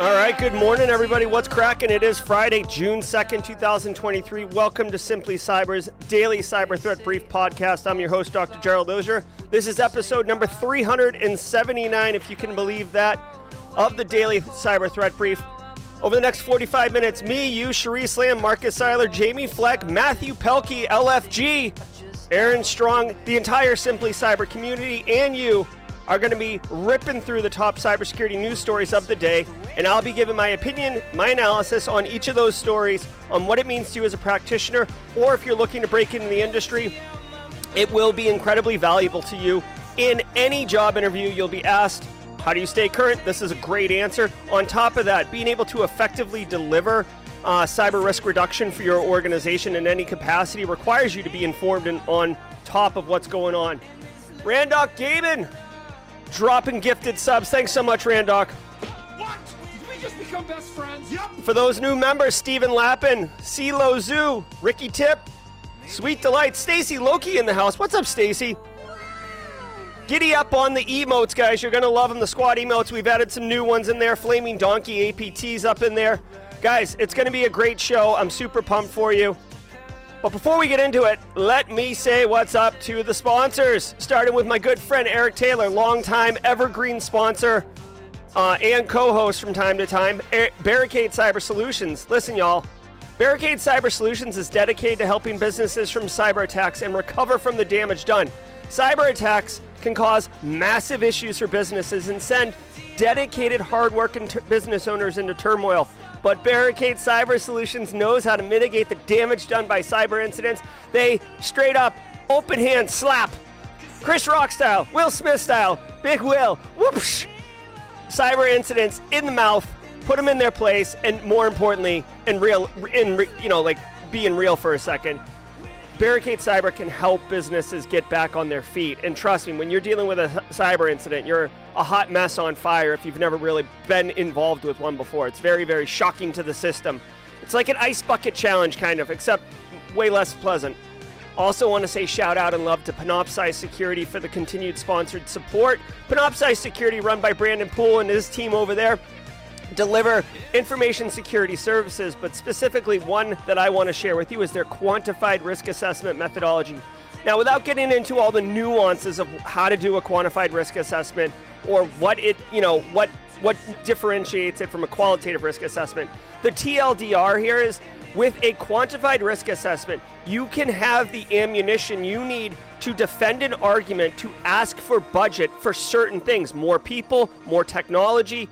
All right, good morning, everybody. What's cracking? It is Friday, June 2nd, 2023. Welcome to Simply Cyber's Daily Cyber Threat Brief Podcast. I'm your host, Dr. Gerald Ozier. This is episode number 379, if you can believe that, of the Daily Cyber Threat Brief. Over the next 45 minutes, me, you, Cherie Slam, Marcus Seiler, Jamie Fleck, Matthew Pelkey, LFG, Aaron Strong, the entire Simply Cyber community, and you are going to be ripping through the top cybersecurity news stories of the day, and I'll be giving my opinion, my analysis on each of those stories, on what it means to you as a practitioner, or if you're looking to break into the industry, it will be incredibly valuable to you. In any job interview, you'll be asked, how do you stay current? This is a great answer. On top of that, being able to effectively deliver cyber risk reduction for your organization in any capacity requires you to be informed and on top of what's going on. Randolph Gaiman, dropping gifted subs. Thanks so much, Randock. What? Did we just become best friends? Yep. For those new members, Stephen Lappin, CeeLoZoo, Ricky Tip, Sweet Delight, Stacy Loki in the house. What's up, Stacy? Giddy up on the emotes, guys. You're going to love them, the squad emotes. We've added some new ones in there. Flaming Donkey APT's up in there. Guys, it's going to be a great show. I'm super pumped for you. But before we get into it, let me say what's up to the sponsors. Starting with my good friend Eric Taylor, longtime evergreen sponsor and co-host from time to time, Barricade Cyber Solutions. Listen, y'all, Barricade Cyber Solutions is dedicated to helping businesses from cyber attacks and recover from the damage done. Cyber attacks can cause massive issues for businesses and send dedicated, hard-working business owners into turmoil. But Barricade Cyber Solutions knows how to mitigate the damage done by cyber incidents. They straight up, open hand slap. Chris Rock style, Will Smith style, Big Will, whoops. Cyber incidents in the mouth, put them in their place, and more importantly, being real for a second. Barricade Cyber can help businesses get back on their feet. And trust me, when you're dealing with a cyber incident, you're a hot mess on fire if you've never really been involved with one before. It's very, very shocking to the system. It's like an ice bucket challenge, kind of, except way less pleasant. Also want to say shout out and love to Panoptcy Security for the continued sponsored support. Panoptcy Security, run by Brandon Poole and his team over there, deliver information security services, but specifically one that I want to share with you is their quantified risk assessment methodology. Now, without getting into all the nuances of how to do a quantified risk assessment or what differentiates it from a qualitative risk assessment, the TLDR here is with a quantified risk assessment, you can have the ammunition you need to defend an argument to ask for budget for certain things, more people, more technology,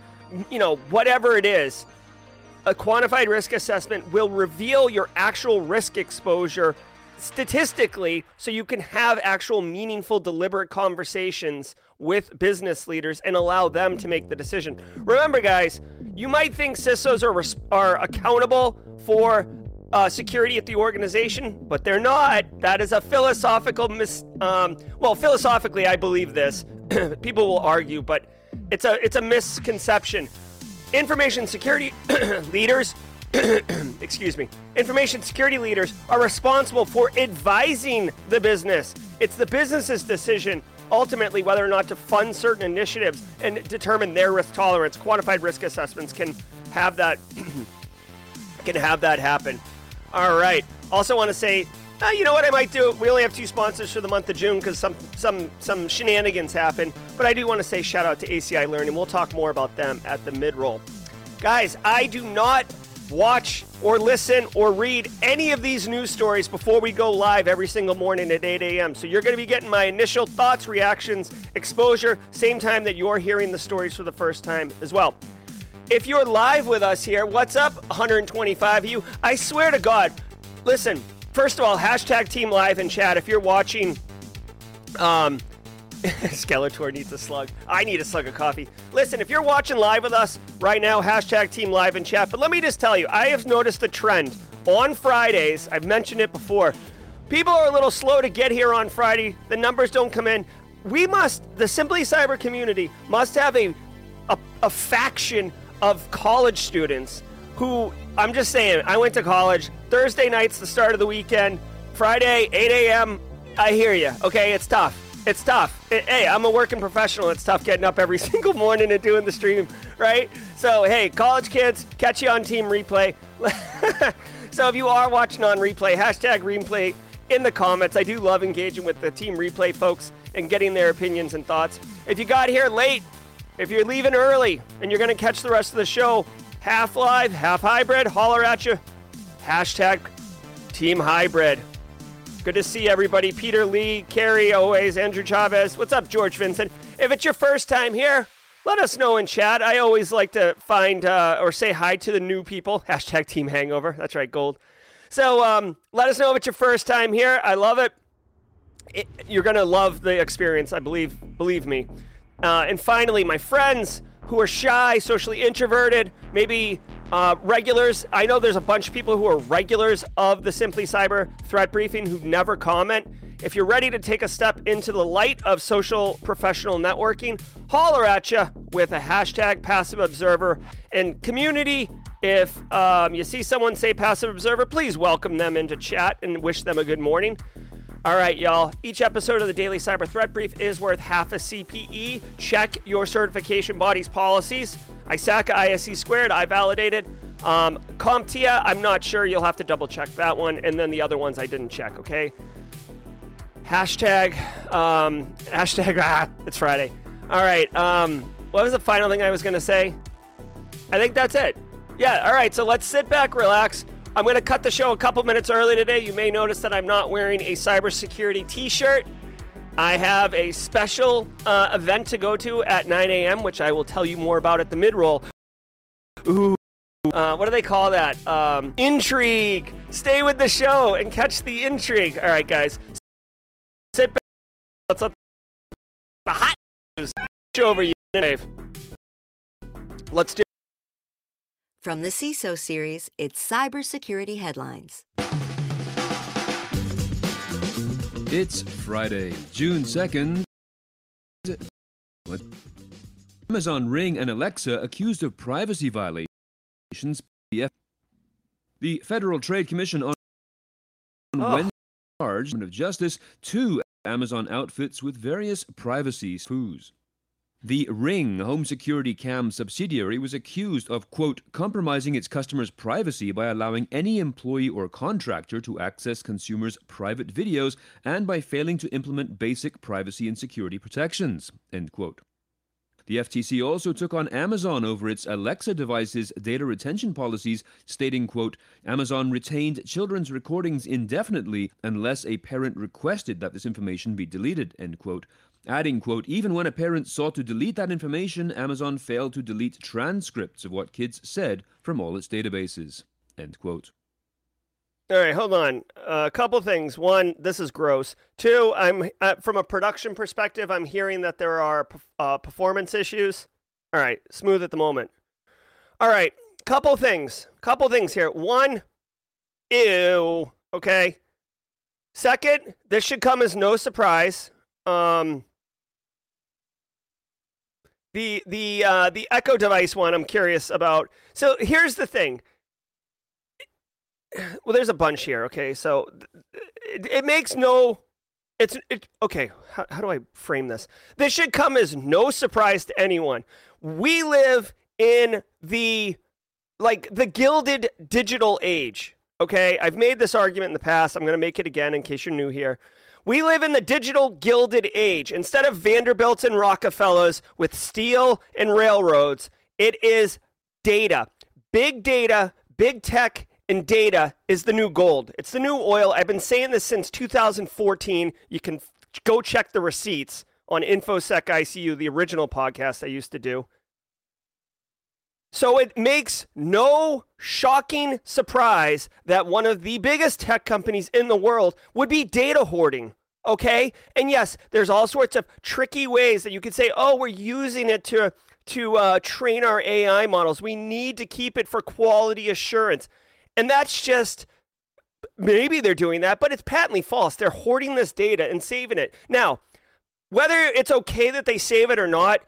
whatever it is. A quantified risk assessment will reveal your actual risk exposure statistically so you can have actual meaningful, deliberate conversations with business leaders and allow them to make the decision. Remember, guys, you might think CISOs are accountable for security at the organization, but they're not. That is a philosophical philosophically, I believe this. People will argue, but it's a misconception. Information security leaders, excuse me, information security leaders are responsible for advising the business. It's the business's decision, ultimately, whether or not to fund certain initiatives and determine their risk tolerance. Quantified risk assessments can have that, happen. All right. Also want to say, you know what I might do? We only have two sponsors for the month of June because some shenanigans happen. But I do want to say shout out to ACI Learning. We'll talk more about them at the mid-roll. Guys, I do not watch or listen or read any of these news stories before we go live every single morning at 8 a.m. So you're going to be getting my initial thoughts, reactions, exposure, same time that you're hearing the stories for the first time as well. If you're live with us here, what's up, 125 of you? I swear to God, listen. First of all, hashtag Team Live in chat. If you're watching, Skeletor needs a slug. I need a slug of coffee. Listen, if you're watching live with us right now, hashtag Team Live in chat. But let me just tell you, I have noticed a trend on Fridays. I've mentioned it before. People are a little slow to get here on Friday. The numbers don't come in. The Simply Cyber community must have a faction of college students who, I'm just saying, I went to college. Thursday night's the start of the weekend. Friday, 8 a.m., I hear you, okay? It's tough. It's tough. Hey, I'm a working professional. It's tough getting up every single morning and doing the stream, right? So, hey, college kids, catch you on Team Replay. So if you are watching on replay, hashtag replay in the comments. I do love engaging with the Team Replay folks and getting their opinions and thoughts. If you got here late, if you're leaving early and you're going to catch the rest of the show, half live, half hybrid, holler at you. Hashtag Team Hybrid. Good to see everybody. Peter Lee, Carrie, always, Andrew Chavez. What's up, George Vincent? If it's your first time here, let us know in chat. I always like to find or say hi to the new people. Hashtag Team Hangover. That's right, gold. So let us know if it's your first time here. I love it. You're going to love the experience, I believe me. And finally, my friends who are shy, socially introverted, maybe regulars. I know there's a bunch of people who are regulars of the Simply Cyber Threat Briefing who never comment. If you're ready to take a step into the light of social professional networking, holler at you with a hashtag passive observer. And community, if you see someone say passive observer, please welcome them into chat and wish them a good morning. All right, y'all. Each episode of the Daily Cyber Threat Brief is worth half a CPE. Check your certification body's policies. ISACA, ISC squared, I validated. CompTIA, I'm not sure. You'll have to double check that one. And then the other ones I didn't check, okay? Hashtag, it's Friday. All right, what was the final thing I was going to say? I think that's it. Yeah, all right, so let's sit back, relax. I'm going to cut the show a couple minutes early today. You may notice that I'm not wearing a cybersecurity t-shirt. I have a special event to go to at 9 a.m., which I will tell you more about at the mid-roll. Ooh, what do they call that? Intrigue. Stay with the show and catch the intrigue. All right, guys. Sit back. Let's let the hot news over you. Let's do it. From the CISO series, it's Cybersecurity Headlines. It's Friday, June 2nd. Amazon Ring and Alexa accused of privacy violations. The Federal Trade Commission on Wednesday charged of justice two Amazon outfits with various privacy spoofs. The Ring home security cam subsidiary was accused of, quote, compromising its customers' privacy by allowing any employee or contractor to access consumers' private videos and by failing to implement basic privacy and security protections, end quote. The FTC also took on Amazon over its Alexa devices' data retention policies, stating, quote, Amazon retained children's recordings indefinitely unless a parent requested that this information be deleted, end quote. Adding, quote, even when a parent sought to delete that information, Amazon failed to delete transcripts of what kids said from all its databases, end quote. All right, hold on. A couple things. One, this is gross. Two, I'm from a production perspective, I'm hearing that there are performance issues. All right, smooth at the moment. All right, couple things here. One, ew, okay. Second, this should come as no surprise. The Echo device one I'm curious about. So here's the thing. Well, there's a bunch here. Okay, so okay. How do I frame this? This should come as no surprise to anyone. We live in the gilded digital age. Okay, I've made this argument in the past. I'm going to make it again in case you're new here. We live in the digital gilded age. Instead of Vanderbilts and Rockefellers with steel and railroads, it is data. Big data, big tech, and data is the new gold. It's the new oil. I've been saying this since 2014. You can go check the receipts on InfoSec ICU, the original podcast I used to do. So it makes no shocking surprise that one of the biggest tech companies in the world would be data hoarding, okay? And yes, there's all sorts of tricky ways that you could say, oh, we're using it to train our AI models. We need to keep it for quality assurance. And that's just, maybe they're doing that, but it's patently false. They're hoarding this data and saving it. Now, whether it's okay that they save it or not,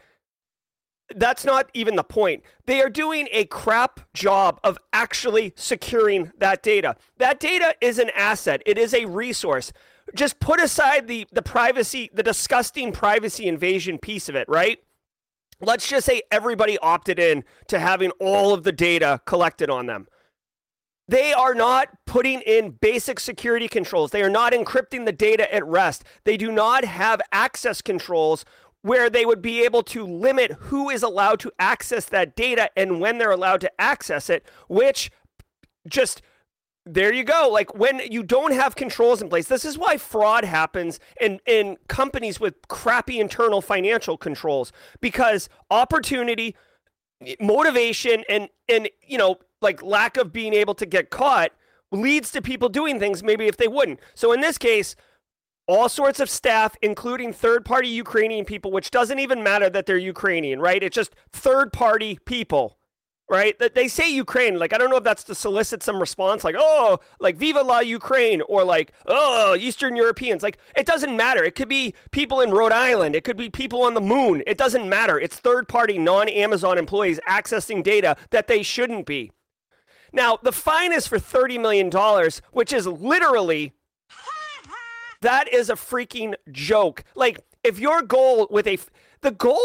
that's not even the point. They are doing a crap job of actually securing that data. That data is an asset. It is a resource. just put aside the privacy, the disgusting privacy invasion piece of it, right? Let's just say everybody opted in to having all of the data collected on them. They are not putting in basic security controls. They are not encrypting the data at rest. They do not have access controls where they would be able to limit who is allowed to access that data and when they're allowed to access it, which just, there you go. Like, when you don't have controls in place, this is why fraud happens in companies with crappy internal financial controls, because opportunity, motivation, and you know, like lack of being able to get caught leads to people doing things maybe if they wouldn't. So in this case, all sorts of staff, including third-party Ukrainian people, which doesn't even matter that they're Ukrainian, right? It's just third-party people, right? That they say Ukraine, like, I don't know if that's to solicit some response, like, oh, like, viva la Ukraine, or like, oh, Eastern Europeans. Like, it doesn't matter. It could be people in Rhode Island. It could be people on the moon. It doesn't matter. It's third-party non-Amazon employees accessing data that they shouldn't be. Now, the fine is for $30 million, which is literally, that is a freaking joke. Like, if your goal with a, the goal,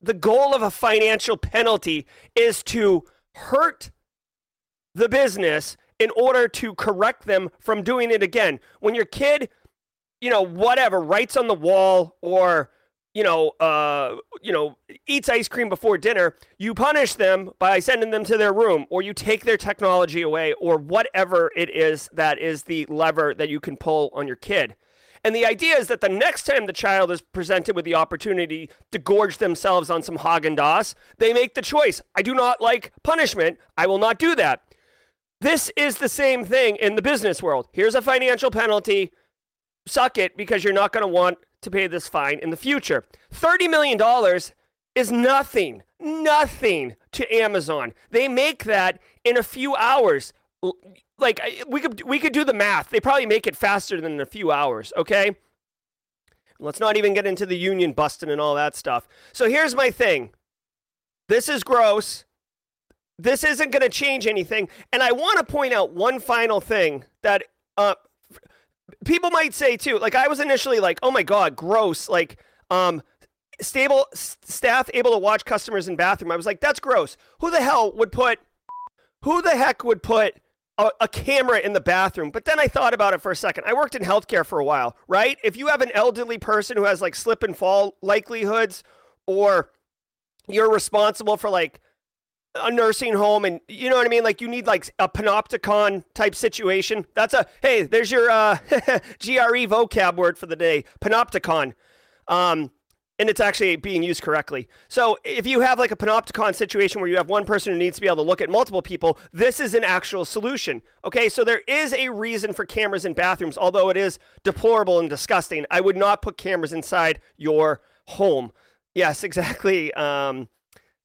the goal of a financial penalty is to hurt the business in order to correct them from doing it again. When your kid, you know, whatever, writes on the wall or, you know, eats ice cream before dinner, you punish them by sending them to their room, or you take their technology away, or whatever it is that is the lever that you can pull on your kid. And the idea is that the next time the child is presented with the opportunity to gorge themselves on some Häagen-Dazs, they make the choice. I do not like punishment. I will not do that. This is the same thing in the business world. Here's a financial penalty. Suck it, because you're not going to want to pay this fine in the future. $30 million is nothing, nothing to Amazon. They make that in a few hours. Like, we could do the math. They probably make it faster than a few hours, okay? Let's not even get into the union busting and all that stuff. So here's my thing. This is gross. This isn't going to change anything. And I want to point out one final thing that people might say too, like, I was initially like, oh my God, gross. Like, stable staff able to watch customers in bathroom. I was like, that's gross. Who the heck would put a camera in the bathroom? But then I thought about it for a second. I worked in healthcare for a while, right? If you have an elderly person who has like slip and fall likelihoods, or you're responsible for like a nursing home, and you know what I mean? Like, you need like a panopticon type situation. That's a, hey, there's your GRE vocab word for the day, panopticon. And it's actually being used correctly. So if you have like a panopticon situation where you have one person who needs to be able to look at multiple people, this is an actual solution. Okay, so there is a reason for cameras in bathrooms, although it is deplorable and disgusting. I would not put cameras inside your home. Yes, exactly.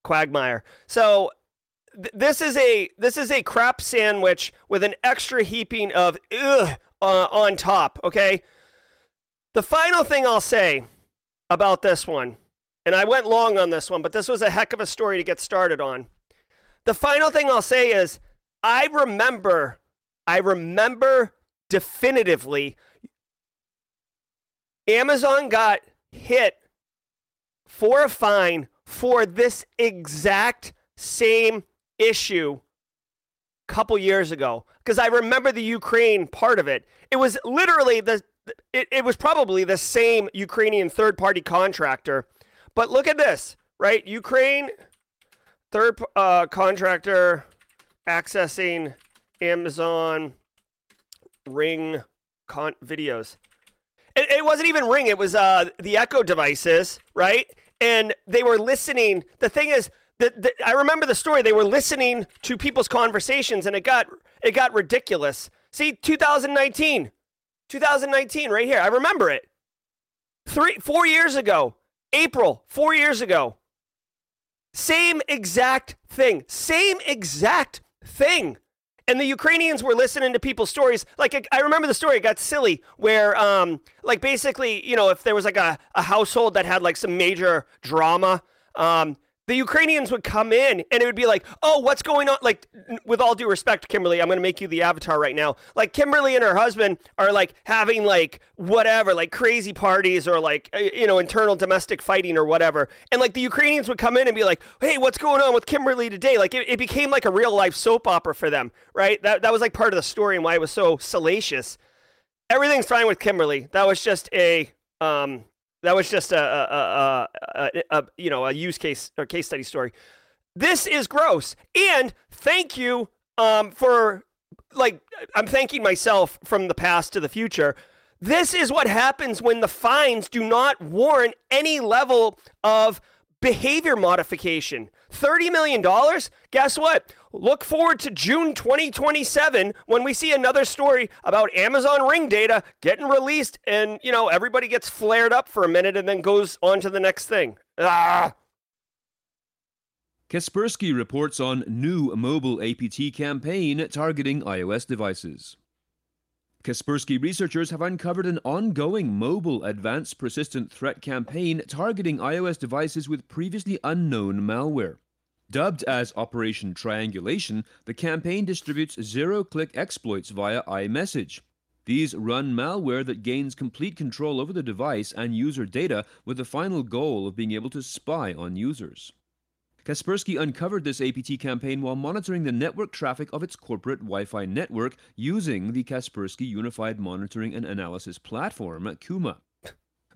Quagmire. So this is a crap sandwich with an extra heaping of ugh on top, okay? The final thing I'll say about this one, and I went long on this one, but this was a heck of a story to get started on. The final thing I'll say is I remember definitively Amazon got hit for a fine for this exact same issue a couple years ago, because I remember the Ukraine part of it. It was literally it was probably the same Ukrainian third-party contractor. But look at this, right? Ukraine third contractor accessing Amazon Ring videos. It wasn't even Ring. It was the Echo devices, right? And they were listening. The thing is, I remember the story. They were listening to people's conversations, and it got ridiculous. See, 2019 right here. I remember it. 4 years ago, April, 4 years ago. Same exact thing. And the Ukrainians were listening to people's stories. Like, I remember the story, it got silly, where, like, basically, you know, if there was like a household that had like some major drama, the Ukrainians would come in and it would be like, oh, what's going on? Like, with all due respect, Kimberly, I'm going to make you the avatar right now. Like, Kimberly and her husband are like having like whatever, like crazy parties or like, you know, internal domestic fighting or whatever. And like the Ukrainians would come in and be like, hey, what's going on with Kimberly today? Like it became like a real life soap opera for them, right? That was like part of the story and why it was so salacious. Everything's fine with Kimberly. That was just a use case or case study story. This is gross. And thank you for, like, I'm thanking myself from the past to the future. This is what happens when the fines do not warrant any level of behavior modification. $30 million? Guess what? Look forward to June 2027 when we see another story about Amazon Ring data getting released and, you know, everybody gets flared up for a minute and then goes on to the next thing. Kaspersky reports on new mobile APT campaign targeting iOS devices. Kaspersky researchers have uncovered an ongoing mobile advanced persistent threat campaign targeting iOS devices with previously unknown malware. Dubbed as Operation Triangulation, the campaign distributes zero-click exploits via iMessage. These run malware that gains complete control over the device and user data with the final goal of being able to spy on users. Kaspersky uncovered this APT campaign while monitoring the network traffic of its corporate Wi-Fi network using the Kaspersky Unified Monitoring and Analysis Platform, Kuma.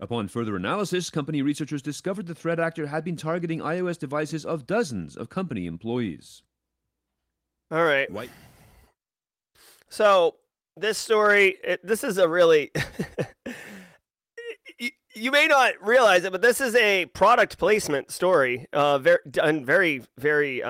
Upon further analysis, company researchers discovered the threat actor had been targeting iOS devices of dozens of company employees. All right. White. So this story, this is a really... You may not realize it, but this is a product placement story. Very, very,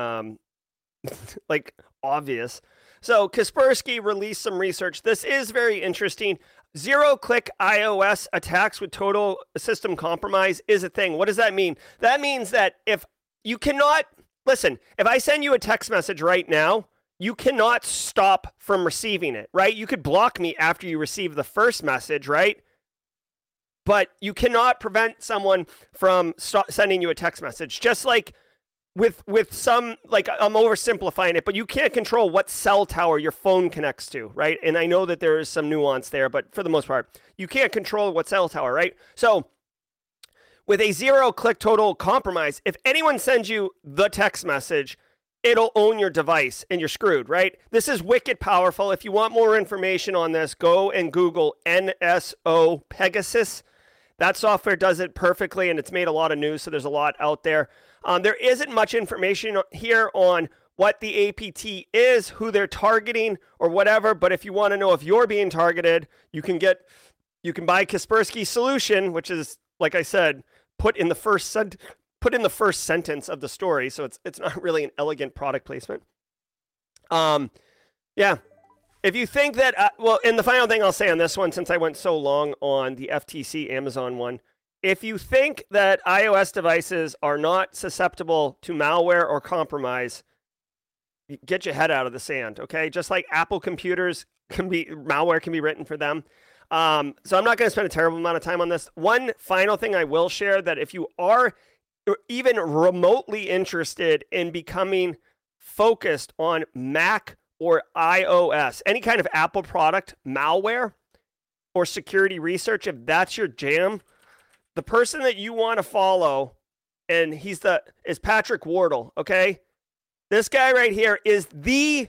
like, obvious. So Kaspersky released some research. This is very interesting. Zero-click iOS attacks with total system compromise is a thing. What does that mean? That means that if you cannot... Listen, if I send you a text message right now, you cannot stop from receiving it, right? You could block me after you receive the first message, right? But you cannot prevent someone from sending you a text message. Just like with some, like, I'm oversimplifying it, but you can't control what cell tower your phone connects to, right? And I know that there is some nuance there, but for the most part, you can't control what cell tower, right? So with a zero-click total compromise, if anyone sends you the text message, it'll own your device and you're screwed, right? This is wicked powerful. If you want more information on this, go and Google NSO Pegasus. That software does it perfectly, and it's made a lot of news, so there's a lot out there. There isn't much information here on what the APT is, who they're targeting, or whatever, but if you want to know if you're being targeted, you can buy Kaspersky Solution, which is, like I said, put in the first sentence of the story, so it's not really an elegant product placement. Yeah. If you think that, and the final thing I'll say on this one, since I went so long on the FTC Amazon one, if you think that iOS devices are not susceptible to malware or compromise, get your head out of the sand, okay? Just like Apple computers malware can be written for them. So I'm not going to spend a terrible amount of time on this. One final thing I will share, that if you are even remotely interested in becoming focused on Mac or iOS, any kind of Apple product, malware, or security research, if that's your jam, the person that you want to follow, and is Patrick Wardle, okay? This guy right here is the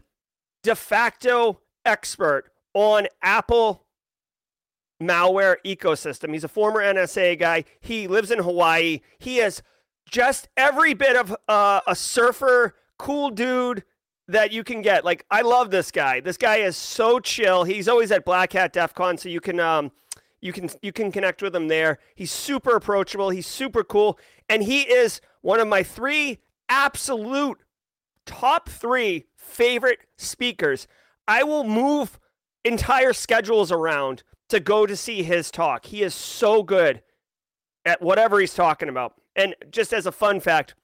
de facto expert on Apple malware ecosystem. He's a former NSA guy. He lives in Hawaii. He is just every bit of a surfer, cool dude that you can get. Like, I love this guy. This guy is so chill. He's always at Black Hat DEF CON, so you can connect with him there. He's super approachable. He's super cool. And he is one of my top three favorite speakers. I will move entire schedules around to go to see his talk. He is so good at whatever he's talking about. And just as a fun fact,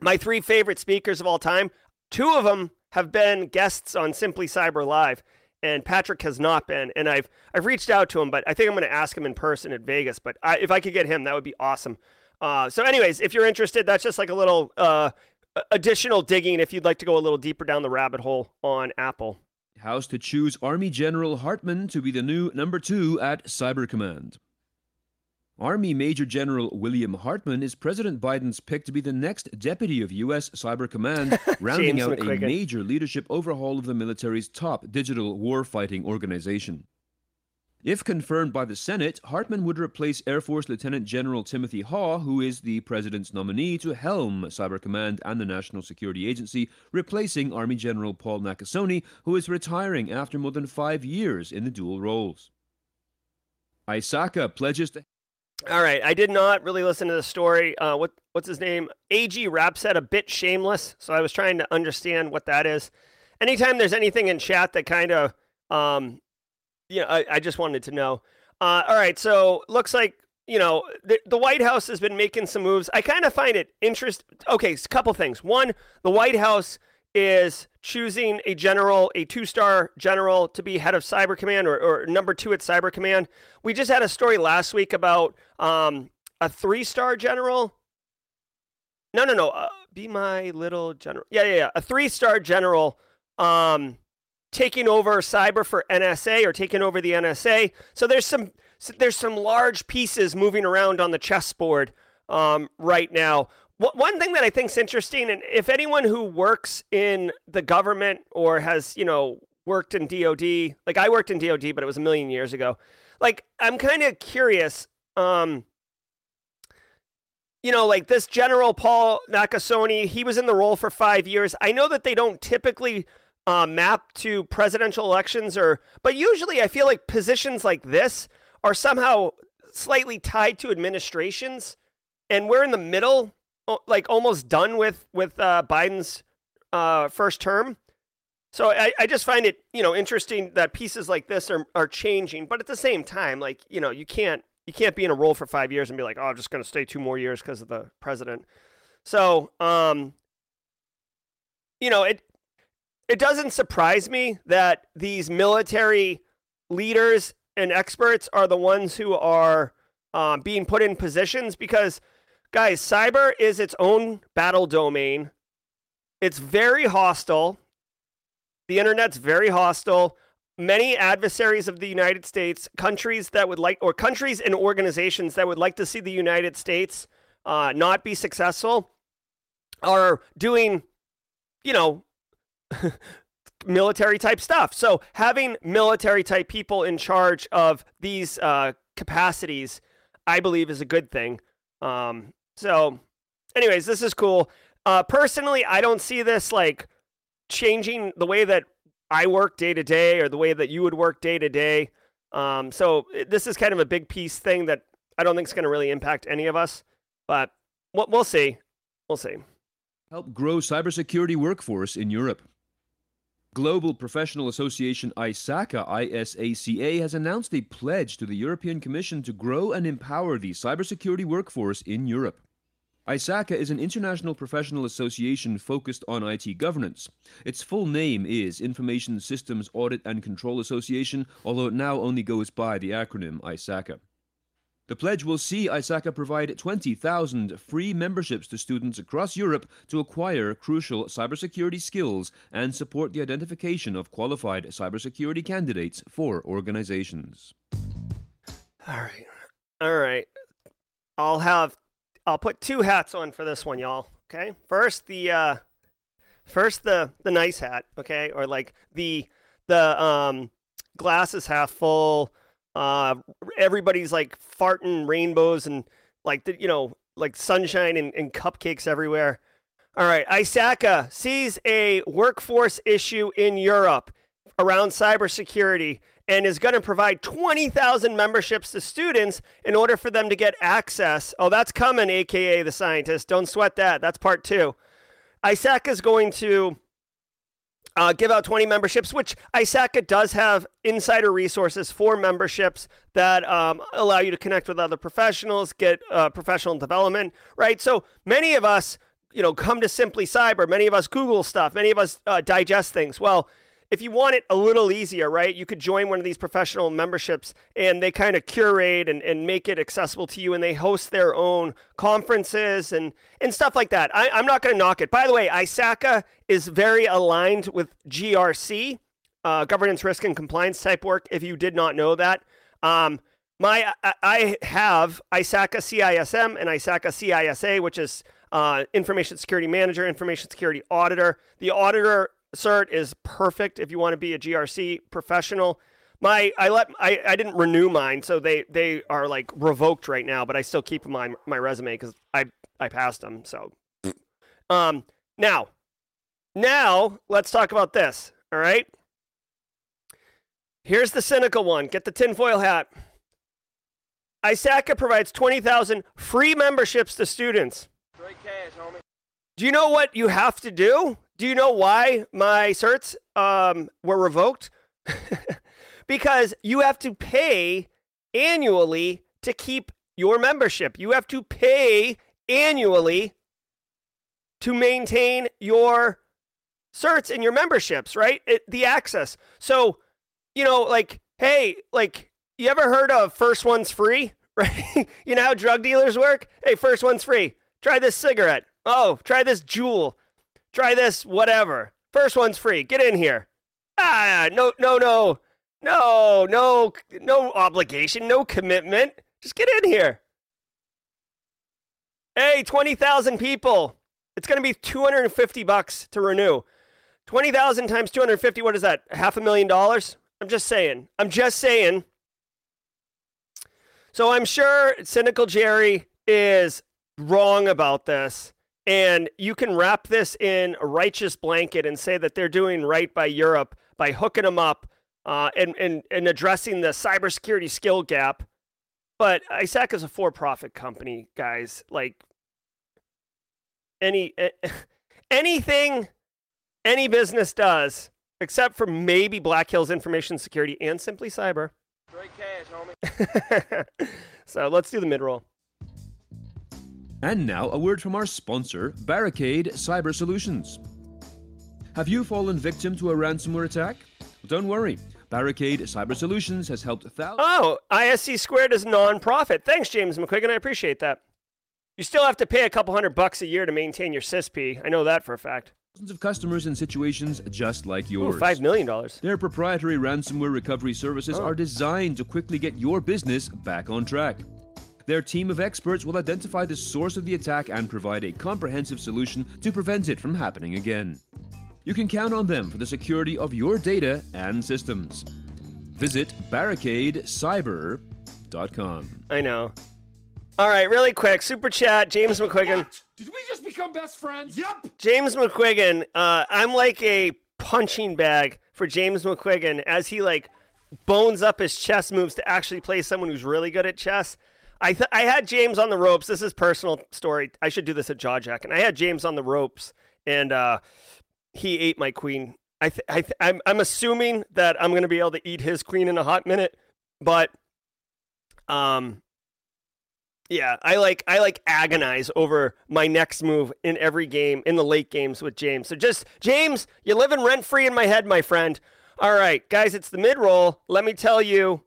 my three favorite speakers of all time, two of them have been guests on Simply Cyber Live, and Patrick has not been. And I've reached out to him, but I think I'm going to ask him in person at Vegas. But if I could get him, that would be awesome. So anyways, if you're interested, that's just like a little additional digging if you'd like to go a little deeper down the rabbit hole on Apple. House to choose Army General Hartman to be the new number 2 at Cyber Command. Army Major General William Hartman is President Biden's pick to be the next deputy of U.S. Cyber Command, rounding out McQuiggan. A major leadership overhaul of the military's top digital warfighting organization. If confirmed by the Senate, Hartman would replace Air Force Lieutenant General Timothy Haugh, who is the president's nominee to helm Cyber Command and the National Security Agency, replacing Army General Paul Nakasone, who is retiring after more than 5 years in the dual roles. ISACA pledges to... All right, I did not really listen to the story. What's his name? AG Rap said a bit shameless, so I was trying to understand what that is. Anytime there's anything in chat that kind of... Yeah, I just wanted to know. All right, so looks like, you know, the White House has been making some moves. I kind of find it interesting. Okay, a couple things. One, the White House is choosing a 2-star general to be head of Cyber Command or number 2 at Cyber Command. We just had a story last week about a 3-star general. No. Be my little general. Yeah. A 3-star general. Taking over cyber for NSA or taking over the NSA. So there's some large pieces moving around on the chessboard right now. One thing that I think is interesting, and if anyone who works in the government or has, you know, worked in DOD, like I worked in DOD, but it was a million years ago. Like, I'm kind of curious, you know, like this General Paul Nakasone, he was in the role for 5 years. I know that they don't typically map to presidential elections but usually I feel like positions like this are somehow slightly tied to administrations, and we're in the middle, like almost done with Biden's first term. So I just find it, you know, interesting that pieces like this are changing, but at the same time, like, you know, you can't be in a role for 5 years and be like, oh, I'm just going to stay 2 more years because of the president. So you know, It doesn't surprise me that these military leaders and experts are the ones who are being put in positions, because, guys, cyber is its own battle domain. It's very hostile. The internet's very hostile. Many adversaries of the United States, countries and organizations that would like to see the United States not be successful, are doing, you know, military type stuff. So having military type people in charge of these capacities, I believe, is a good thing. So anyways, this is cool. Personally, I don't see this like changing the way that I work day to day or the way that you would work day to day. So this is kind of a big piece thing that I don't think is going to really impact any of us, but we'll see. We'll see. Help grow cybersecurity workforce in Europe. Global Professional Association ISACA has announced a pledge to the European Commission to grow and empower the cybersecurity workforce in Europe. ISACA is an international professional association focused on IT governance. Its full name is Information Systems Audit and Control Association, although it now only goes by the acronym ISACA. The pledge will see ISACA provide 20,000 free memberships to students across Europe to acquire crucial cybersecurity skills and support the identification of qualified cybersecurity candidates for organizations. All right. I'll put 2 hats on for this one, y'all. Okay. First, the nice hat. Okay. Or like the glass is half full. Everybody's like farting rainbows and like the, you know, like sunshine and cupcakes everywhere. All right, ISACA sees a workforce issue in Europe around cybersecurity and is going to provide 20,000 memberships to students in order for them to get access. Oh, that's coming, aka the scientist. Don't sweat that. That's part 2. ISACA is going to give out 20 memberships, which ISACA does have insider resources for memberships that allow you to connect with other professionals, get professional development, right? So many of us, you know, come to Simply Cyber. Many of us Google stuff. Many of us digest things. Well, if you want it a little easier, right, you could join one of these professional memberships, and they kind of curate and make it accessible to you, and they host their own conferences and stuff like that. I'm not going to knock it. By the way, ISACA is very aligned with GRC, governance, risk, and compliance type work, if you did not know that. I have ISACA CISM and ISACA CISA, which is Information Security Manager, Information Security Auditor. The auditor cert is perfect if you want to be a GRC professional. I didn't renew mine, so they are like revoked right now, but I still keep my resume because I passed them. So now let's talk about this. All right, here's the cynical one. Get the tinfoil hat. ISACA provides 20,000 free memberships to students. Great cash, homie. Do you know what you have to do? Do you know why my certs were revoked? Because you have to pay annually to keep your membership. You have to pay annually to maintain your certs and your memberships, right? The access. So, you know, like, hey, like, you ever heard of first one's free, right? You know how drug dealers work? Hey, first one's free. Try this cigarette. Oh, try this Juul. Try this whatever. First one's free. Get in here. No obligation, no commitment. Just get in here. Hey, 20,000 people. It's going to be $250 to renew. 20,000 times 250, what is that? $500,000? I'm just saying. So I'm sure Cynical Jerry is wrong about this. And you can wrap this in a righteous blanket and say that they're doing right by Europe by hooking them up and addressing the cybersecurity skill gap. But ISACA is a for-profit company, guys. Like anything any business does, except for maybe Black Hills Information Security and Simply Cyber. Great cash, homie. So let's do the mid-roll. And now, a word from our sponsor, Barricade Cyber Solutions. Have you fallen victim to a ransomware attack? Don't worry. Barricade Cyber Solutions has helped thousands... Oh, ISC Squared is non-profit. Thanks, James McQuiggan. I appreciate that. You still have to pay a couple $100 a year to maintain your CISP. I know that for a fact. Thousands of customers in situations just like yours. Ooh, $5 million. Their proprietary ransomware recovery services are designed to quickly get your business back on track. Their team of experts will identify the source of the attack and provide a comprehensive solution to prevent it from happening again. You can count on them for the security of your data and systems. Visit barricadecyber.com. I know. All right, really quick, super chat, James McQuiggan. What? Did we just become best friends? Yep. James McQuiggan, I'm like a punching bag for James McQuiggan as he like bones up his chess moves to actually play someone who's really good at chess. I had James on the ropes. This is personal story. I should do this at Jaw Jack. And I had James on the ropes, and he ate my queen. I'm assuming that I'm going to be able to eat his queen in a hot minute, but yeah, I agonize over my next move in every game, in the late games with James. So just, James, you're living rent-free in my head, my friend. All right, guys, it's the mid-roll. Let me tell you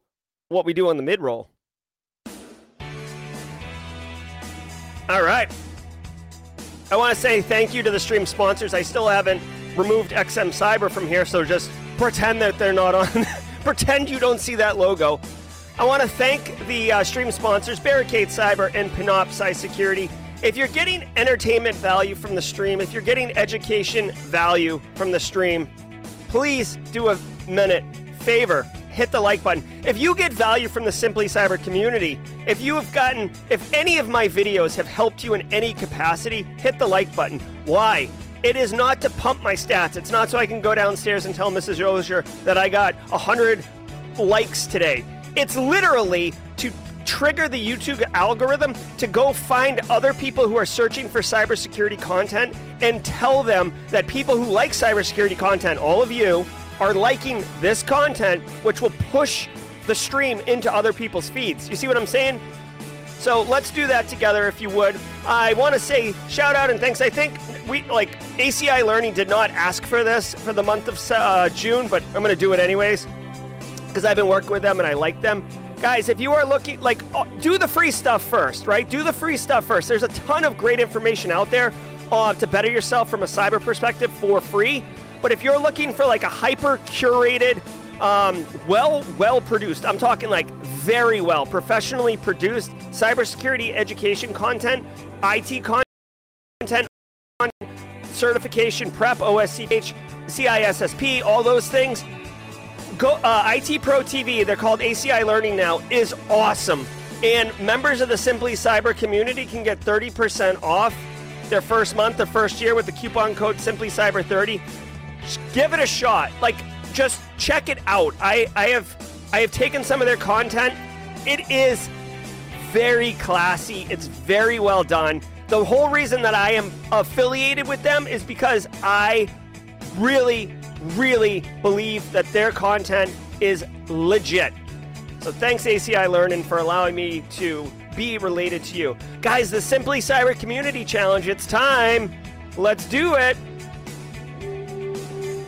what we do on the mid-roll. All right. I want to say thank you to the stream sponsors. I still haven't removed XM Cyber from here, so just pretend that they're not on. Pretend you don't see that logo. I want to thank the stream sponsors, Barricade Cyber and Panoptcy Security. If you're getting entertainment value from the stream, if you're getting education value from the stream, please do a minute favor. Hit the like button. If you get value from the Simply Cyber community, if any of my videos have helped you in any capacity, hit the like button. Why? It is not to pump my stats. It's not so I can go downstairs and tell Mrs. Ozier that I got 100 likes today. It's literally to trigger the YouTube algorithm to go find other people who are searching for cybersecurity content and tell them that people who like cybersecurity content, all of you, are liking this content, which will push the stream into other people's feeds. You see what I'm saying? So let's do that together if you would. I want to say shout out and thanks. I think we ACI Learning did not ask for this for the month of June, but I'm going to do it anyways because I've been working with them and I like them. Guys, if you are looking, do the free stuff first, right? Do the free stuff first. There's a ton of great information out there to better yourself from a cyber perspective for free. But if you're looking for a hyper curated, well produced, I'm talking very well, professionally produced cybersecurity education content, IT content, certification prep, OSCH, CISSP, all those things, go IT Pro TV, they're called ACI Learning now, is awesome. And members of the Simply Cyber community can get 30% off their first month, their first year with the coupon code SimplyCyber30. Give it a shot. Just check it out. I have taken some of their content. It is very classy. It's very well done. The whole reason that I am affiliated with them is because I really believe that their content is legit. So thanks ACI Learning for allowing me to be related to you. Guys, the Simply Cyber Community Challenge, it's time. Let's do it.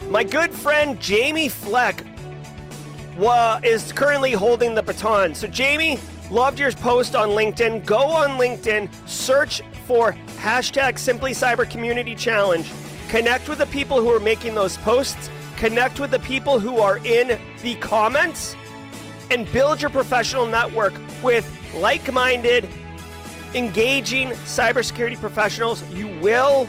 My good friend Jamie Fleck is currently holding the baton. So Jamie, loved your post on LinkedIn. Go on LinkedIn, search for hashtag Simply Cyber Community Challenge. Connect with the people who are making those posts. Connect with the people who are in the comments and build your professional network with like-minded, engaging cybersecurity professionals. You will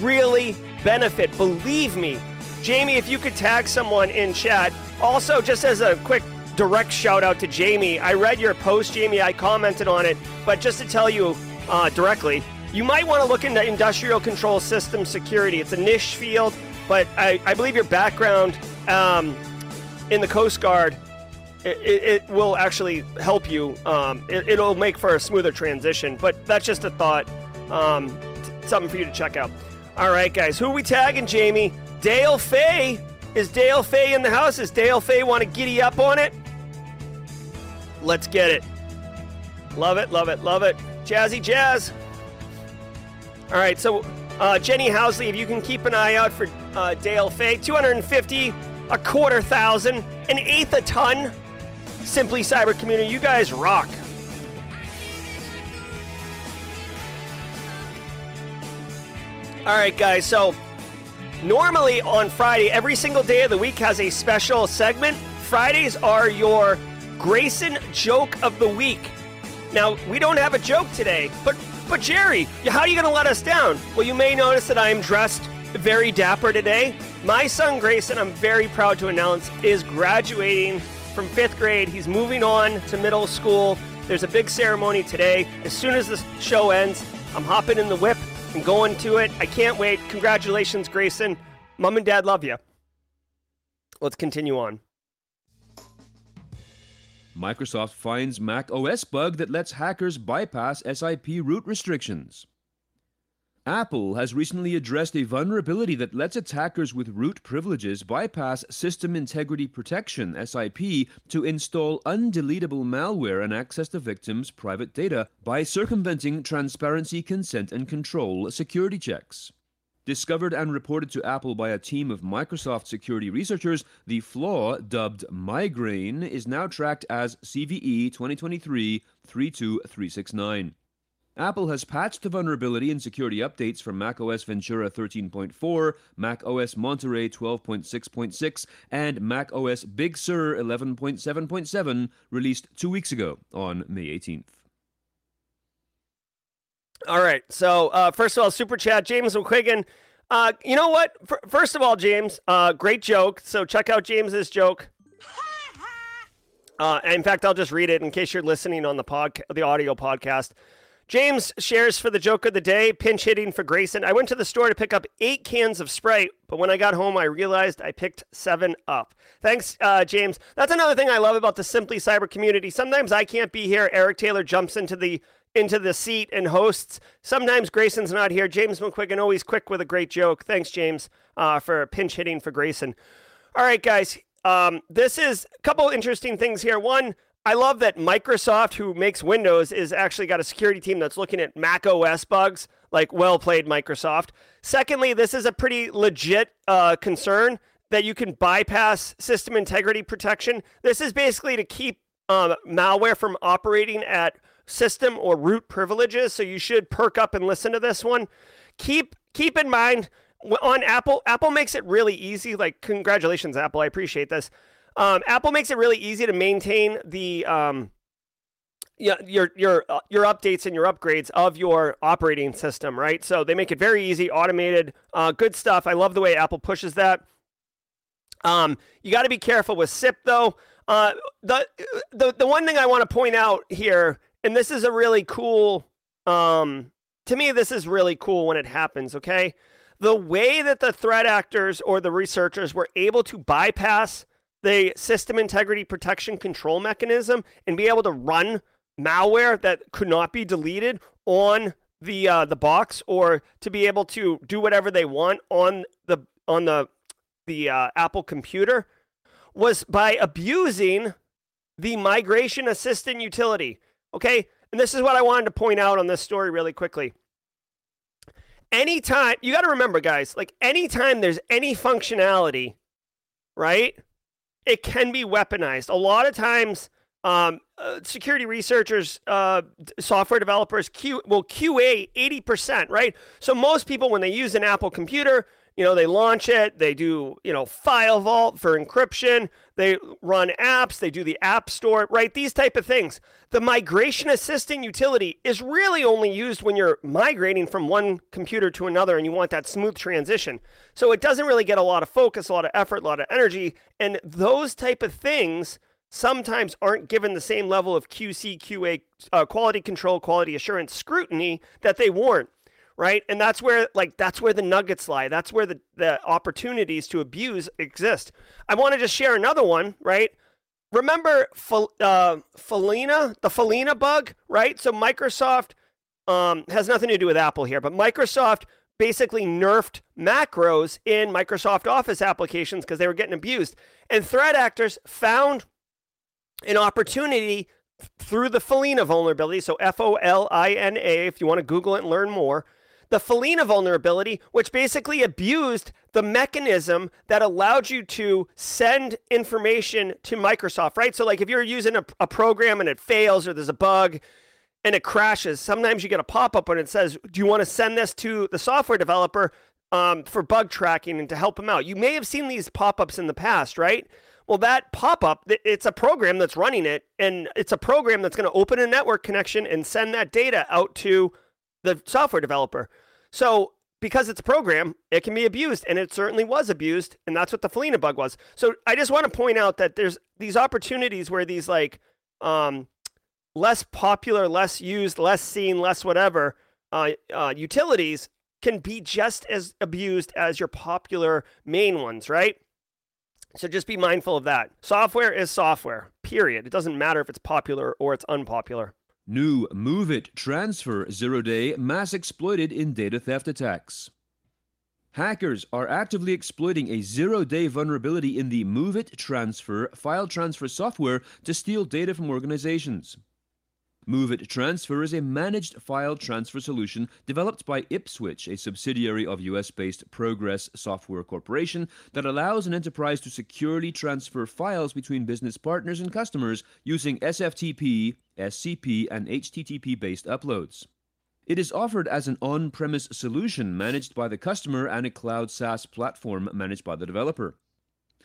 really benefit, believe me. Jamie, if you could tag someone in chat. Also, just as a quick direct shout out to Jamie, I read your post, Jamie, I commented on it, but just to tell you directly, you might want to look into industrial control system security. It's a niche field, but I believe your background in the Coast Guard, it will actually help you. It'll make for a smoother transition, but that's just a thought, something for you to check out. All right, guys, who are we tagging, Jamie? Dale Faye. Is Dale Faye in the house? Does Dale Faye want to giddy up on it? Let's get it. Love it, love it, love it. Jazzy Jazz. All right, so Jenny Housley, if you can keep an eye out for Dale Faye. 250, a quarter thousand, an eighth a ton. Simply Cyber Community, you guys rock. All right, guys, so normally on Friday, every single day of the week has a special segment. Fridays are your Grayson joke of the week. Now, we don't have a joke today, but Jerry, how are you going to let us down? Well, you may notice that I am dressed very dapper today. My son Grayson, I'm very proud to announce, is graduating from 5th grade. He's moving on to middle school. There's a big ceremony today. As soon as the show ends, I'm hopping in the whip. I'm going to it. I can't wait. Congratulations, Grayson. Mom and Dad love you. Let's continue on. Microsoft finds Mac OS bug that lets hackers bypass SIP root restrictions. Apple has recently addressed a vulnerability that lets its hackers with root privileges bypass System Integrity Protection (SIP) to install undeletable malware and access the victim's private data by circumventing transparency, consent, and control security checks. Discovered and reported to Apple by a team of Microsoft security researchers, the flaw, dubbed Migraine, is now tracked as CVE 2023-32369. Apple has patched the vulnerability in security updates for macOS Ventura 13.4, macOS Monterey 12.6.6, and macOS Big Sur 11.7.7, released 2 weeks ago on May 18th. All right. So first of all, Super Chat, James McQuiggan. You know what? First of all, James, great joke. So check out James's joke. In fact, I'll just read it in case you're listening on the audio podcast. James shares for the joke of the day, pinch hitting for Grayson. I went to the store to pick up 8 cans of Sprite, but when I got home, I realized I picked 7 up. Thanks, James. That's another thing I love about the Simply Cyber community. Sometimes I can't be here. Eric Taylor jumps into the seat and hosts. Sometimes Grayson's not here. James McQuiggan, always quick with a great joke. Thanks, James, for pinch hitting for Grayson. All right, guys. This is a couple interesting things here. One, I love that Microsoft, who makes Windows, is actually got a security team that's looking at Mac OS bugs. Like, well played, Microsoft. Secondly, this is a pretty legit concern that you can bypass system integrity protection. This is basically to keep malware from operating at system or root privileges. So you should perk up and listen to this one. Keep in mind, on Apple makes it really easy. Like, congratulations, Apple. I appreciate this. Apple makes it really easy to maintain the your updates and your upgrades of your operating system, right? So they make it very easy, automated, good stuff. I love the way Apple pushes that. You got to be careful with SIP though. The one thing I want to point out here, and this is a really cool, to me, this is really cool when it happens. Okay, the way that the threat actors or the researchers were able to bypass the system integrity protection control mechanism and be able to run malware that could not be deleted on the box, or to be able to do whatever they want on the Apple computer, was by abusing the migration assistant utility. Okay, and this is what I wanted to point out on this story really quickly. Anytime, you got to remember, guys, like, anytime there's any functionality, right, it can be weaponized. A lot of times, security researchers, software developers QA 80%, right? So most people, when they use an Apple computer, you know, they launch it, they do, you know, File Vault for encryption, they run apps, they do the App Store, right? These type of things. The migration assisting utility is really only used when you're migrating from one computer to another and you want that smooth transition. So it doesn't really get a lot of focus, a lot of effort, a lot of energy. And those type of things sometimes aren't given the same level of QC, QA, quality control, quality assurance scrutiny that they warrant. Right. And that's where, like, that's where the nuggets lie. That's where the opportunities to abuse exist. I want to just share another one. Right. Remember the Felina bug. Right. So Microsoft has nothing to do with Apple here, but Microsoft basically nerfed macros in Microsoft Office applications because they were getting abused. And threat actors found an opportunity through the Felina vulnerability. So F-O-L-I-N-A, if you want to Google it and learn more. The Felina vulnerability, which basically abused the mechanism that allowed you to send information to Microsoft, right? So, like, if you're using a program and it fails, or there's a bug and it crashes, sometimes you get a pop-up and it says, do you want to send this to the software developer for bug tracking and to help them out? You may have seen these pop-ups in the past, right? Well, that pop-up, it's a program that's running it, and it's a program that's going to open a network connection and send that data out to the software developer. So because it's a program, it can be abused, and it certainly was abused, and that's what the Felina bug was. So I just want to point out that there's these opportunities where these, like, less popular, less used, less seen, less whatever utilities can be just as abused as your popular main ones, right? So just be mindful of that. Software is software, period. It doesn't matter if it's popular or it's unpopular. New MoveIt Transfer 0-day mass exploited in data theft attacks. Hackers are actively exploiting a 0-day vulnerability in the MoveIt Transfer file transfer software to steal data from organizations. MoveIt Transfer is a managed file transfer solution developed by Ipswitch, a subsidiary of US-based Progress Software Corporation, that allows an enterprise to securely transfer files between business partners and customers using SFTP, SCP, and HTTP-based uploads. It is offered as an on-premise solution managed by the customer and a cloud SaaS platform managed by the developer.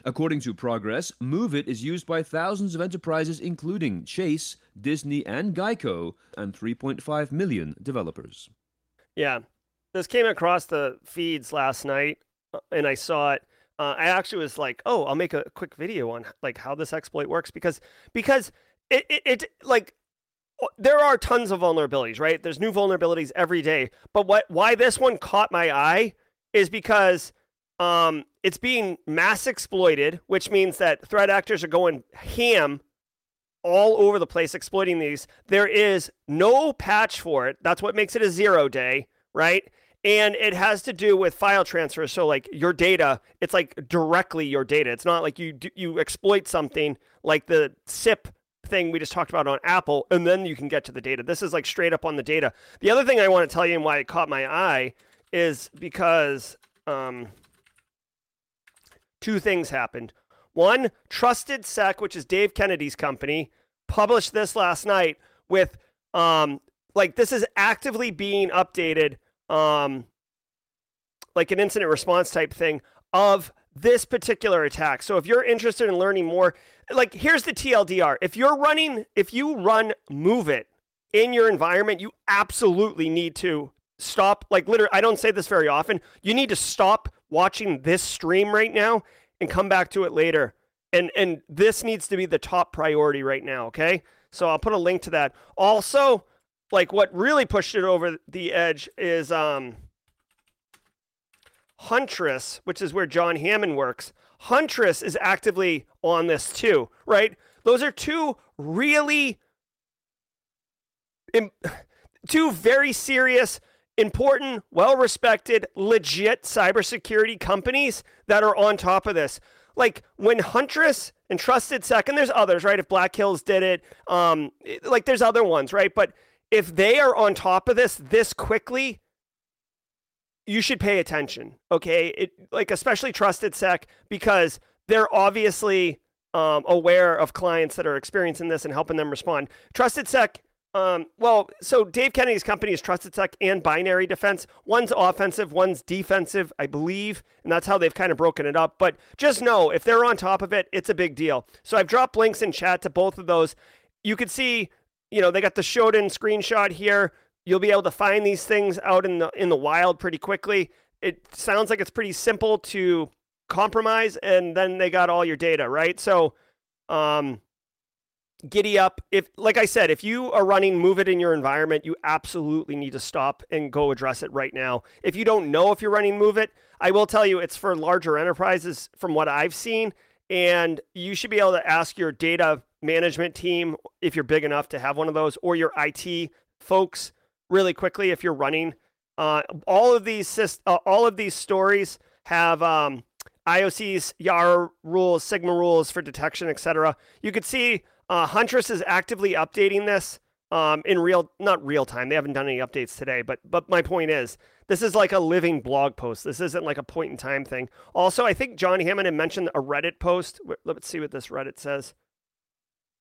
According to Progress, MoveIt is used by thousands of enterprises, including Chase, Disney, and Geico, and 3.5 million developers. Yeah, this came across the feeds last night, and I saw it. I actually was like, "Oh, I'll make a quick video on, like, how this exploit works," because it like, there are tons of vulnerabilities, right? There's new vulnerabilities every day, but why this one caught my eye is because it's being mass exploited, which means that threat actors are going ham all over the place exploiting these. There is no patch for it. That's what makes it a 0-day, right? And it has to do with file transfer. So, like, your data, it's like directly your data. It's not like you exploit something like the SIP thing we just talked about on Apple, and then you can get to the data. This is like straight up on the data. The other thing I want to tell you and why it caught my eye is because two things happened. One, TrustedSec, which is Dave Kennedy's company, published this last night with like this is actively being updated, like an incident response type thing of this particular attack. So if you're interested in learning more, like here's the TLDR. If you run MoveIt in your environment, you absolutely need to stop. Like literally, I don't say this very often. You need to stop watching this stream right now and come back to it later. And this needs to be the top priority right now. Okay. So I'll put a link to that. Also, like what really pushed it over the edge is, Huntress, which is where John Hammond works. Huntress is actively on this too, right? Those are two very serious, important, well-respected, legit cybersecurity companies that are on top of this. Like when Huntress and TrustedSec, and there's others, right? If Black Hills did it, like there's other ones, right? But if they are on top of this quickly, you should pay attention, okay? Especially TrustedSec, because they're obviously aware of clients that are experiencing this and helping them respond. TrustedSec, so Dave Kennedy's company is TrustedSec and Binary Defense. One's offensive, one's defensive, I believe, and that's how they've kind of broken it up. But just know, if they're on top of it, it's a big deal. So I've dropped links in chat to both of those. You can see, you know, they got the Shodan screenshot here. You'll be able to find these things out in the wild pretty quickly. It sounds like it's pretty simple to compromise, and then they got all your data, right? So giddy up. If, like I said, if you are running MoveIt in your environment, you absolutely need to stop and go address it right now. If you don't know if you're running MoveIt, I will tell you it's for larger enterprises from what I've seen, and you should be able to ask your data management team if you're big enough to have one of those, or your IT folks really quickly if you're running. All of these stories have IOCs, YARA rules, Sigma rules for detection, etc. You could see Huntress is actively updating this not real time. They haven't done any updates today, but my point is this is like a living blog post. This isn't like a point in time thing. Also, I think John Hammond had mentioned a Reddit post. Let's see what this Reddit says.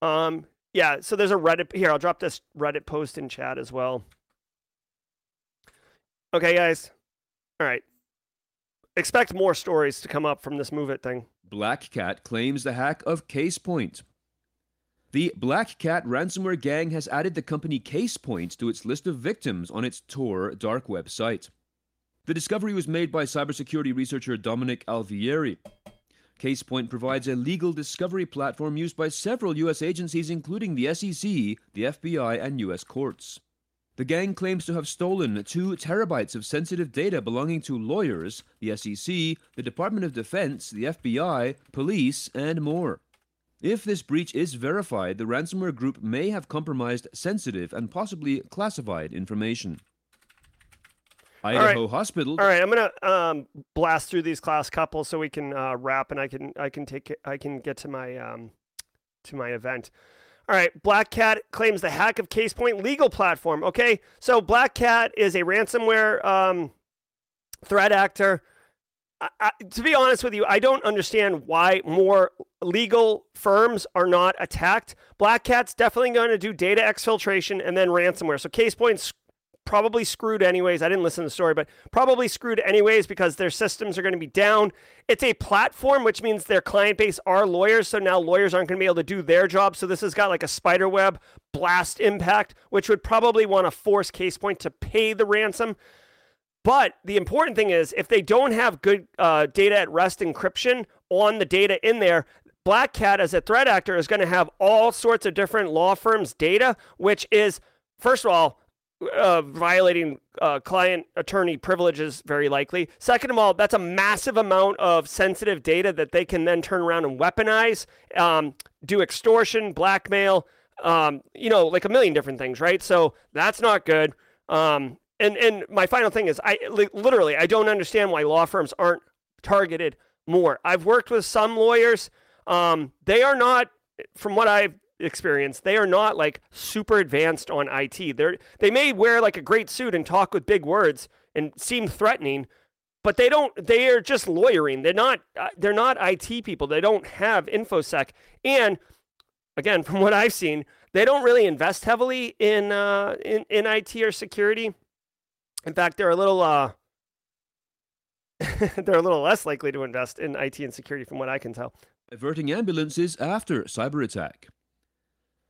Yeah, so there's a Reddit here. I'll drop this Reddit post in chat as well. Okay, guys. All right. Expect more stories to come up from this MoveIt thing. Black Cat claims the hack of CasePoint. The Black Cat ransomware gang has added the company CasePoint to its list of victims on its Tor dark web site. The discovery was made by cybersecurity researcher Dominic Alvieri. CasePoint provides a legal discovery platform used by several U.S. agencies, including the SEC, the FBI, and U.S. courts. The gang claims to have stolen 2 terabytes of sensitive data belonging to lawyers, the SEC, the Department of Defense, the FBI, police, and more. If this breach is verified, the ransomware group may have compromised sensitive and possibly classified information. Idaho Hospital. All right, I'm gonna blast through these last couple so we can wrap, and I can get to my event. All right, Black Cat claims the hack of CasePoint legal platform. Okay, so Black Cat is a ransomware threat actor. I, to be honest with you, I don't understand why more legal firms are not attacked. Black Cat's definitely going to do data exfiltration and then ransomware. So CasePoint's probably screwed anyways. I didn't listen to the story, but probably screwed anyways because their systems are going to be down. It's a platform, which means their client base are lawyers. So now lawyers aren't going to be able to do their job. So this has got like a spider web blast impact, which would probably want to force CasePoint to pay the ransom. But the important thing is if they don't have good data at rest encryption on the data in there, Black Cat as a threat actor is going to have all sorts of different law firms' data, which is, first of all, violating client attorney privileges very likely. Second of all, that's a massive amount of sensitive data that they can then turn around and weaponize, do extortion, blackmail, like a million different things, right? So that's not good. And my final thing is I don't understand why law firms aren't targeted more. I've worked with some lawyers. They are not, from what I've experience, they are not like super advanced on IT. They may wear like a great suit and talk with big words and seem threatening, but they are just lawyering. They're not IT people. They don't have InfoSec. And again, from what I've seen, they don't really invest heavily in IT or security. In fact, they're a little they're a little less likely to invest in IT and security from what I can tell. Averting ambulances after cyber attack.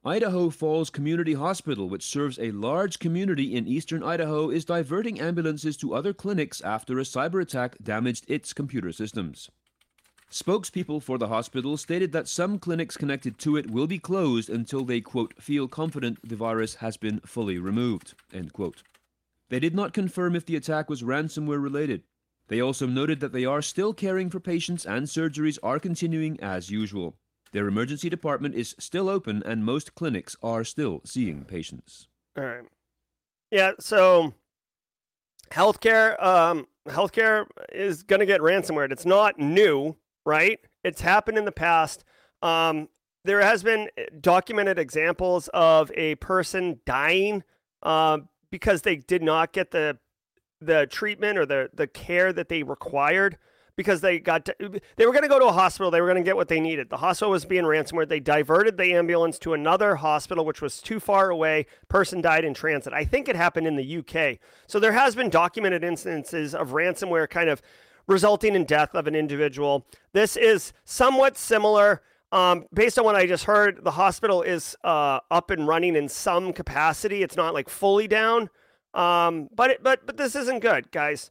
Idaho Falls Community Hospital, which serves a large community in eastern Idaho, is diverting ambulances to other clinics after a cyber attack damaged its computer systems. Spokespeople for the hospital stated that some clinics connected to it will be closed until they, quote, feel confident the virus has been fully removed, end quote. They did not confirm if the attack was ransomware related. They also noted that they are still caring for patients and surgeries are continuing as usual. Their emergency department is still open and most clinics are still seeing patients. All right. Yeah, so healthcare is going to get ransomware. It's not new, right? It's happened in the past. There has been documented examples of a person dying because they did not get the treatment or the care that they required, because they were going to go to a hospital. They were going to get what they needed. The hospital was being ransomware. They diverted the ambulance to another hospital, which was too far away. Person died in transit. I think it happened in the UK. So there has been documented instances of ransomware kind of resulting in death of an individual. This is somewhat similar. Based on what I just heard, the hospital is up and running in some capacity. It's not like fully down. But this isn't good, guys.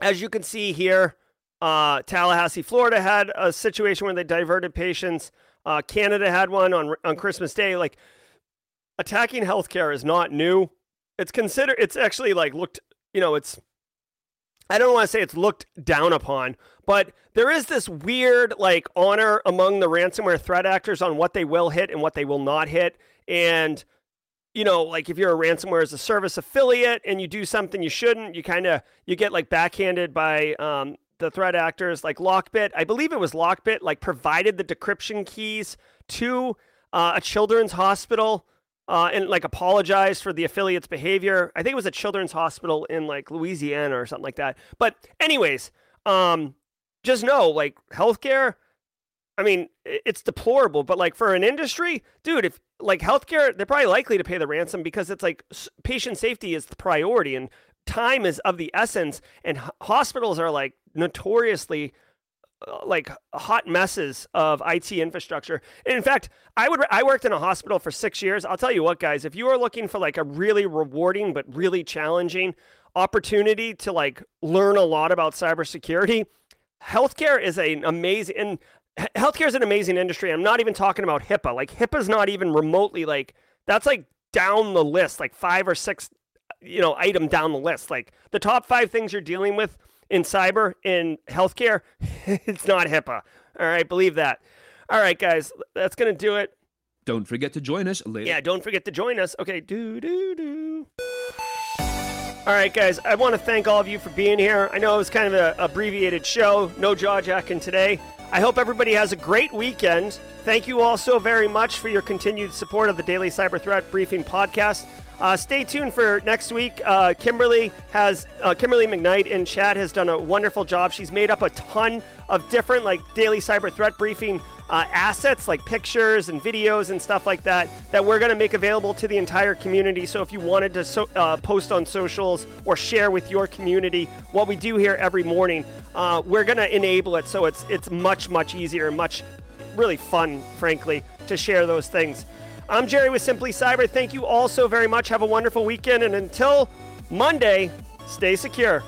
As you can see here, Tallahassee, Florida had a situation where they diverted patients. Canada had one on Christmas Day. Like, attacking healthcare is not new. It's actually like looked, I don't want to say it's looked down upon, but there is this weird like honor among the ransomware threat actors on what they will hit and what they will not hit. And like if you're a ransomware as a service affiliate and you do something you shouldn't, you get like backhanded by the threat actors. Like Lockbit, I believe it was Lockbit, like provided the decryption keys to a children's hospital and like apologized for the affiliate's behavior. I think it was a children's hospital in like Louisiana or something like that. But anyways, just know like healthcare, I mean, it's deplorable, but like for an industry, dude, if like healthcare, they're probably likely to pay the ransom because it's like patient safety is the priority and time is of the essence. And hospitals are like notoriously like hot messes of IT infrastructure. And in fact, I worked in a hospital for 6 years. I'll tell you what, guys, if you are looking for like a really rewarding, but really challenging opportunity to like learn a lot about cybersecurity, healthcare is healthcare is an amazing industry. I'm not even talking about HIPAA. Like HIPAA is not even remotely like that's like down the list, like 5 or 6, item down the list. Like the top 5 things you're dealing with in cyber in healthcare, it's not HIPAA. All right, believe that. All right, guys, that's gonna do it. Don't forget to join us later. Yeah, don't forget to join us. Okay, do. All right, guys, I want to thank all of you for being here. I know it was kind of an abbreviated show, no jaw-jacking today. I hope everybody has a great weekend. Thank you all so very much for your continued support of the Daily Cyber Threat Briefing podcast. Stay tuned for next week. Kimberly McKnight in chat has done a wonderful job. She's made up a ton of different like Daily Cyber Threat Briefing assets, like pictures and videos and stuff like that we're going to make available to the entire community. So if you wanted to post on socials or share with your community what we do here every morning, we're going to enable it. So it's much, much easier and much really fun, frankly, to share those things. I'm Jerry with Simply Cyber. Thank you all so very much. Have a wonderful weekend. And until Monday, stay secure.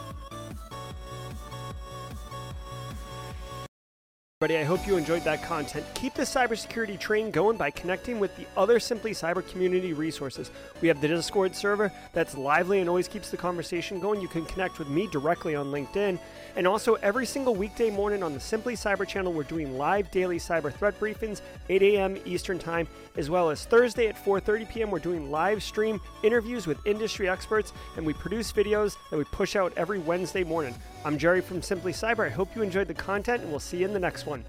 I hope you enjoyed that content. Keep the cybersecurity train going by connecting with the other Simply Cyber community resources. We have the Discord server that's lively and always keeps the conversation going. You can connect with me directly on LinkedIn. And also every single weekday morning on the Simply Cyber channel, we're doing live daily cyber threat briefings, 8 a.m. Eastern time, as well as Thursday at 4:30 p.m. We're doing live stream interviews with industry experts, and we produce videos that we push out every Wednesday morning. I'm Jerry from Simply Cyber. I hope you enjoyed the content, and we'll see you in the next one.